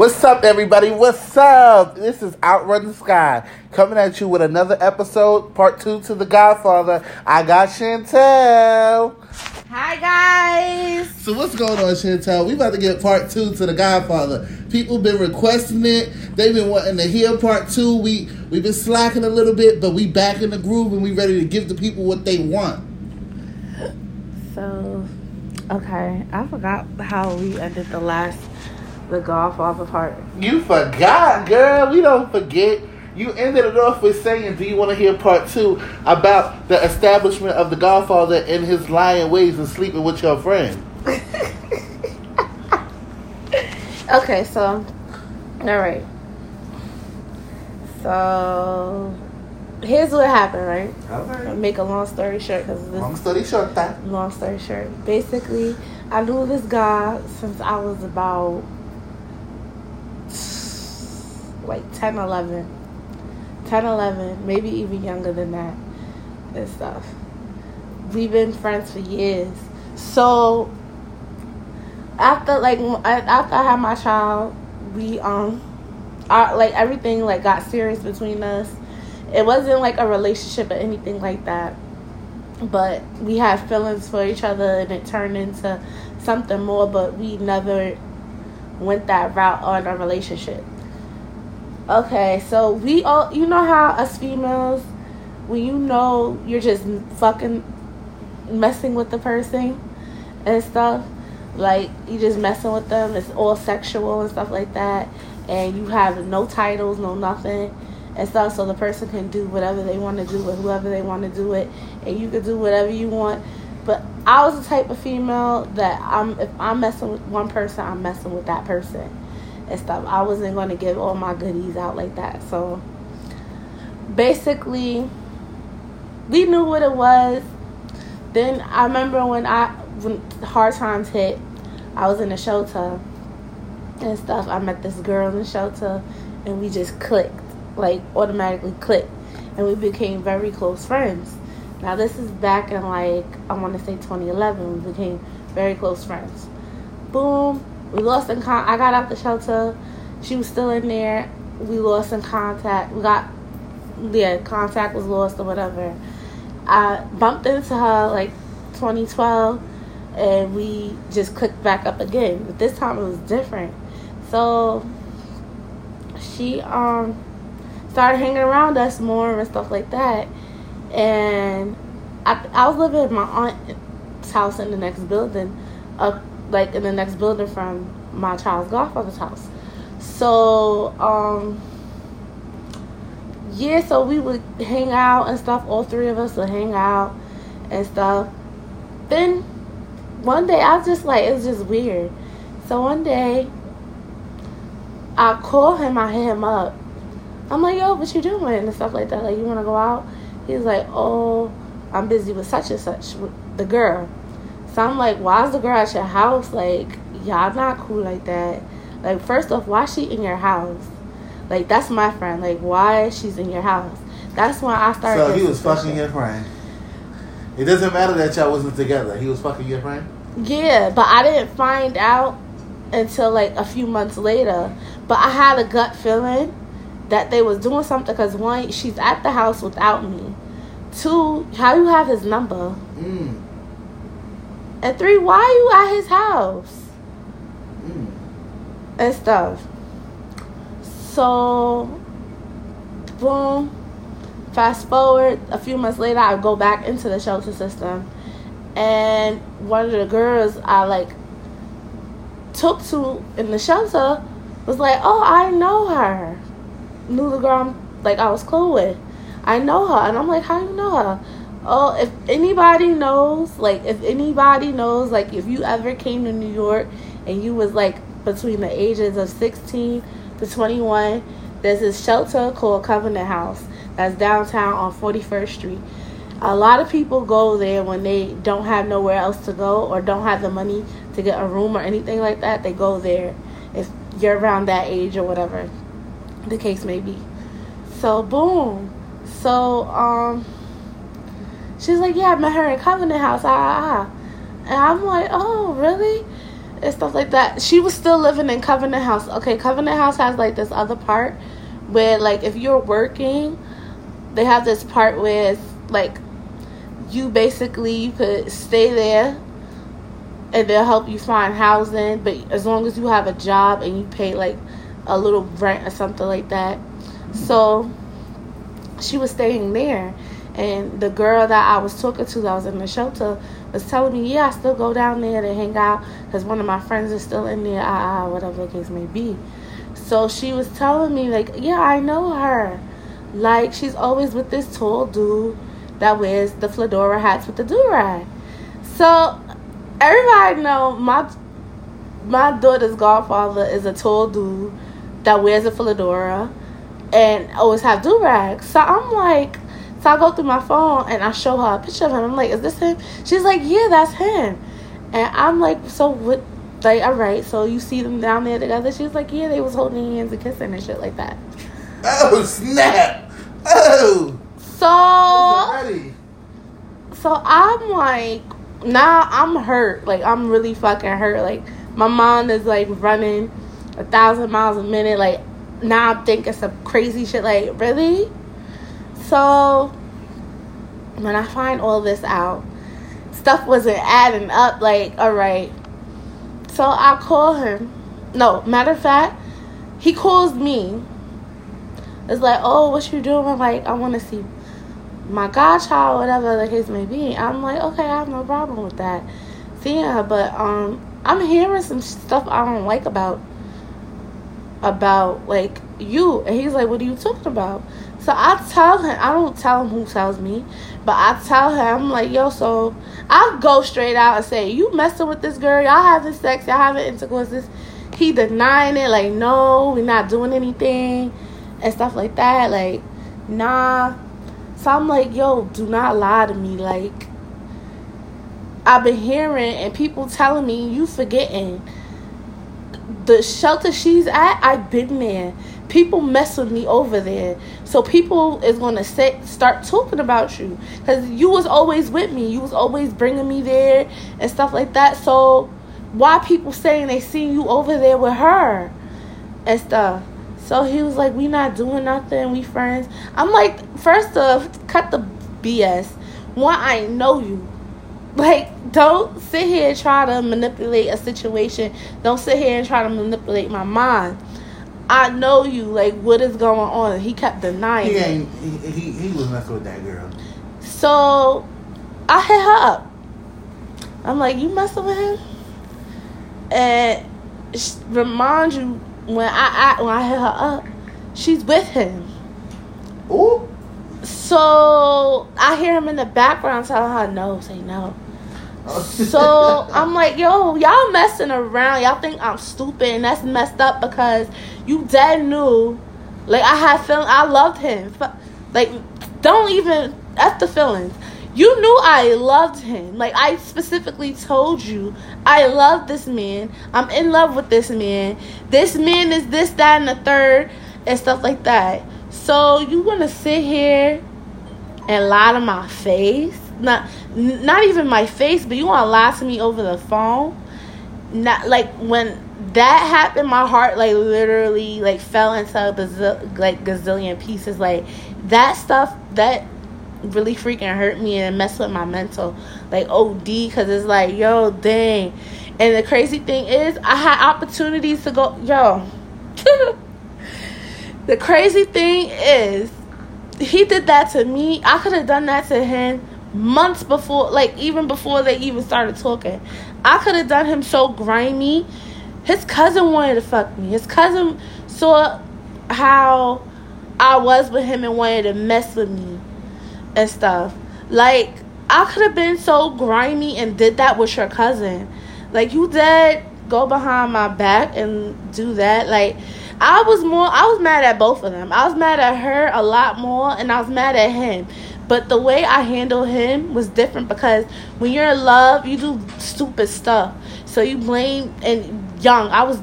What's up, everybody? What's up? This is Out Run the Sky, coming at you with another episode, part 2 to The Godfather. I got Chantel. Hi, guys. So what's going on, Chantel? We about to get part 2 to The Godfather. People been requesting it. They've been wanting to hear part 2. We've been slacking a little bit, but we back in the groove and we ready to give the people what they want. So, okay, I forgot how we ended the last The Godfather part. You forgot, girl. We don't forget. You ended it off with saying, do you want to hear part 2 about the establishment of the Godfather and his lying ways and sleeping with your friend? Okay, so, alright. So, here's what happened, right? Okay. I'll make a long story short. Long story short. Basically, I knew this guy since I was about like 10, 11, maybe even younger than that and stuff. We've been friends for years. So after I had my child, we everything like got serious between us. It wasn't like a relationship or anything like that, but we had feelings for each other and it turned into something more, but we never went that route on a relationship. Okay, so we all, you know how us females, when you know you're just fucking messing with the person and stuff, like you just messing with them, it's all sexual and stuff like that, and you have no titles, no nothing and stuff, so the person can do whatever they want to do with whoever they want to do it, and you can do whatever you want. But I was the type of female that if I'm messing with one person, I'm messing with that person and stuff. I wasn't going to give all my goodies out like that. So basically, we knew what it was. Then I remember when hard times hit, I was in a shelter and stuff. I met this girl in the shelter and we just clicked, like automatically clicked. And we became very close friends. Now this is back in like, I want to say 2011, we became very close friends. Boom. We lost in contact. I got out the shelter. She was still in there. We lost in contact. Contact was lost or whatever. I bumped into her like 2012 and we just clicked back up again. But this time it was different. So she started hanging around us more and stuff like that. And I was living at my aunt's house in the next building from my child's godfather's house. So, so we would hang out and stuff. All three of us would hang out and stuff. Then, one day, I was just like, it was just weird. So, one day, I call him, I hit him up. I'm like, yo, what you doing? And stuff like that. Like, you want to go out? He's like, oh, I'm busy with such and such, with the girl. So I'm like, why is the girl at your house? Like, y'all not cool like that. Like, first off, why is she in your house? Like, that's my friend. Like, why she's in your house? That's when I started. So he was fucking your friend. It doesn't matter that y'all wasn't together. He was fucking your friend? Yeah, but I didn't find out until, like, a few months later. But I had a gut feeling that they was doing something because, one, she's at the house without me. Two, how you have his number? And three, why are you at his house? And stuff. So, boom. Fast forward, a few months later, I go back into the shelter system. And one of the girls I, like, took to in the shelter was like, oh, I know her. Knew the girl, like, I was cool with. I know her. And I'm like, how do you know her? Oh, if anybody knows, like, if you ever came to New York and you was, like, between the ages of 16 to 21, there's this shelter called Covenant House that's downtown on 41st Street. A lot of people go there when they don't have nowhere else to go or don't have the money to get a room or anything like that. They go there if you're around that age or whatever the case may be. So, boom. So, she's like, yeah, I met her in Covenant House. And I'm like, oh, really? and stuff like that. She was still living in Covenant House. Okay, Covenant House has, like, this other part where, like, if you're working, they have this part where it's, like, you basically, you could stay there and they'll help you find housing, but as long as you have a job and you pay, like, a little rent or something like that. So she was staying there, and the girl that I was talking to that was in the shelter was telling me, yeah, I still go down there to hang out because one of my friends is still in there, whatever the case may be. So she was telling me, like, yeah, I know her. Like, she's always with this tall dude that wears the fedora hats with the do-rag. So everybody know my daughter's godfather is a tall dude that wears a fedora and always have do-rags. So I'm like, so I go through my phone and I show her a picture of him. I'm like, is this him? She's like, yeah, that's him. And I'm like, so what, like, all right, so you see them down there together? She's like, yeah, they was holding hands and kissing and shit like that. Oh, snap. Oh. So I'm like, nah, I'm hurt. Like, I'm really fucking hurt. Like, my mind is, like, running 1,000 miles a minute. Like, now I'm thinking some crazy shit. Like, really? So when I find all this out, stuff wasn't adding up. Like, all right. So I call him. No, matter of fact, he calls me. It's like, oh, what you doing? Like, I want to see my godchild, whatever the case may be. I'm like, okay, I have no problem with that, seeing her. But I'm hearing some stuff I don't like about like you. And he's like, what are you talking about? So I tell him, I don't tell him who tells me, but I tell him, I'm like, yo, so I'll go straight out and say, you messing with this girl, y'all having sex, y'all having intercourse. He denying it, like, no, we're not doing anything and stuff like that, like, nah. So I'm like, yo, do not lie to me. Like, I've been hearing and people telling me, you forgetting. The shelter she's at, I've been there. People mess with me over there. So people is going to start talking about you. Because you was always with me. You was always bringing me there and stuff like that. So why people saying they seen you over there with her and stuff? So he was like, we not doing nothing. We friends. I'm like, first off, cut the BS. One, I know you. Like, don't sit here and try to manipulate a situation. Don't sit here and try to manipulate my mind. I know you. Like, what is going on? He kept denying it. He was messing with that girl. So I hit her up. I'm like, you messing with him? And remind you, when I hit her up, she's with him. Ooh. So I hear him in the background telling her no, say no. Oh. So I'm like, yo, y'all messing around. Y'all think I'm stupid, and that's messed up because you dead knew. Like, I had feelings. I loved him. Like, don't even F the feelings. You knew I loved him. Like, I specifically told you, I love this man. I'm in love with this man. This man is this, that, and the third, and stuff like that. So you want to sit here and lie to my face? Not even my face, but you want to lie to me over the phone? Not like, when that happened, my heart, like, literally, like, fell into a gazillion pieces. Like, that stuff, that really freaking hurt me and mess with my mental, like, OD, because it's like, yo, dang. And the crazy thing is, I had opportunities to go, yo. The crazy thing is, he did that to me. I could have done that to him months before, like, even before they even started talking. I could have done him so grimy. His cousin wanted to fuck me. His cousin saw how I was with him and wanted to mess with me and stuff. Like, I could have been so grimy and did that with your cousin. Like, you did go behind my back and do that. Like, I was mad at both of them. I was mad at her a lot more, and I was mad at him. But the way I handled him was different, because when you're in love, you do stupid stuff. So you blame, and young, I was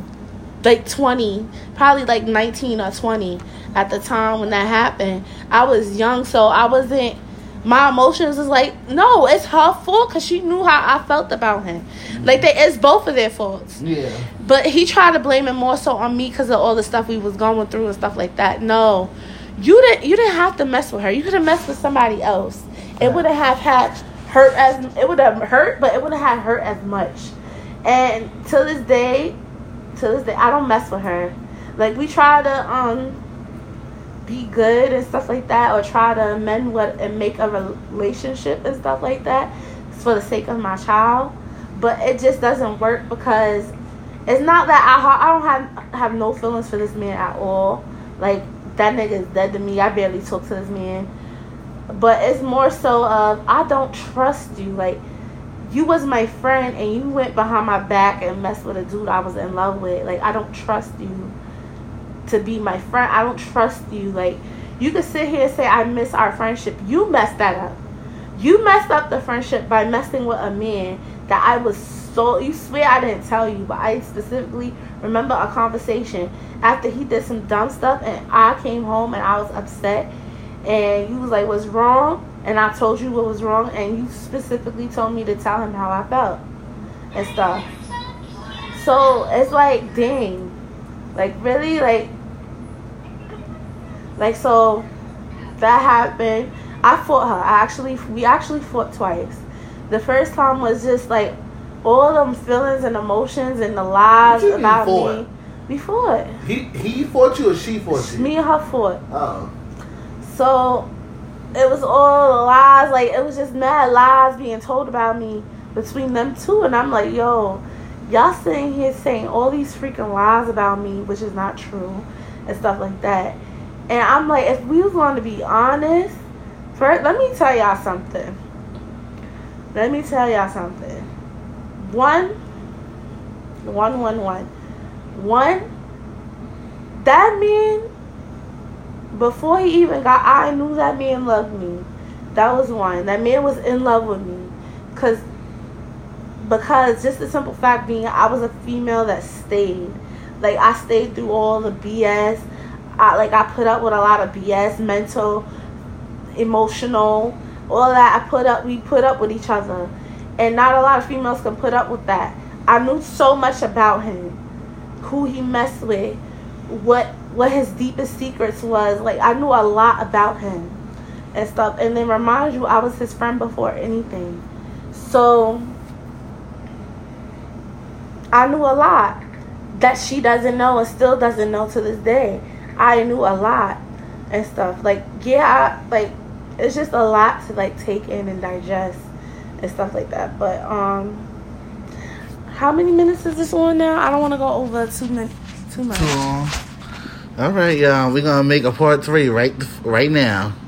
like 20, probably like 19 or 20 at the time when that happened. I was young, so I wasn't my emotions is like, no, it's her fault because she knew how I felt about him. Like, it's both of their faults. Yeah. But he tried to blame it more so on me because of all the stuff we was going through and stuff like that. No, you didn't have to mess with her. You could have messed with somebody else. It wouldn't have had hurt as it would have hurt, but it wouldn't have hurt as much. And to this day, I don't mess with her. Like, we try to be good and stuff like that, or try to amend and make a relationship and stuff like that for the sake of my child, but it just doesn't work because it's not that I don't have no feelings for this man at all. Like, that nigga is dead to me. I barely talk to this man, but it's more so of I don't trust you. Like, you was my friend and you went behind my back and messed with a dude I was in love with. Like, I don't trust you to be my friend. I don't trust you. Like, you could sit here and say I miss our friendship. You messed that up. You messed up the friendship by messing with a man that I was so, you swear I didn't tell you, but I specifically remember a conversation after he did some dumb stuff and I came home and I was upset and you was like, what's wrong? And I told you what was wrong and you specifically told me to tell him how I felt and stuff. So it's like, dang, like, really? Like, so that happened. I fought her. We actually fought twice. The first time was just like all them feelings and emotions and the lies about me. We fought. He fought you or she fought you? Me and her fought. Oh. So it was all lies. Like, it was just mad lies being told about me between them two. And I'm like, yo, y'all sitting here saying all these freaking lies about me, which is not true and stuff like that. And I'm like, if we was going to be honest, first, let me tell y'all something. One, that man, before he even got, I knew that man loved me. That was one. That man was in love with me. Because just the simple fact being, I was a female that stayed. Like, I stayed through all the BS. I put up with a lot of BS, mental, emotional, all that. We put up with each other. And not a lot of females can put up with that. I knew so much about him, who he messed with, what his deepest secrets was. Like, I knew a lot about him and stuff. And then remind you, I was his friend before anything. So I knew a lot that she doesn't know and still doesn't know to this day. I knew a lot and stuff. Like, yeah, like, it's just a lot to, like, take in and digest and stuff like that. But how many minutes is this on now? I don't want to go over 2 minutes too much. All right, y'all. We're going to make a part 3 right now.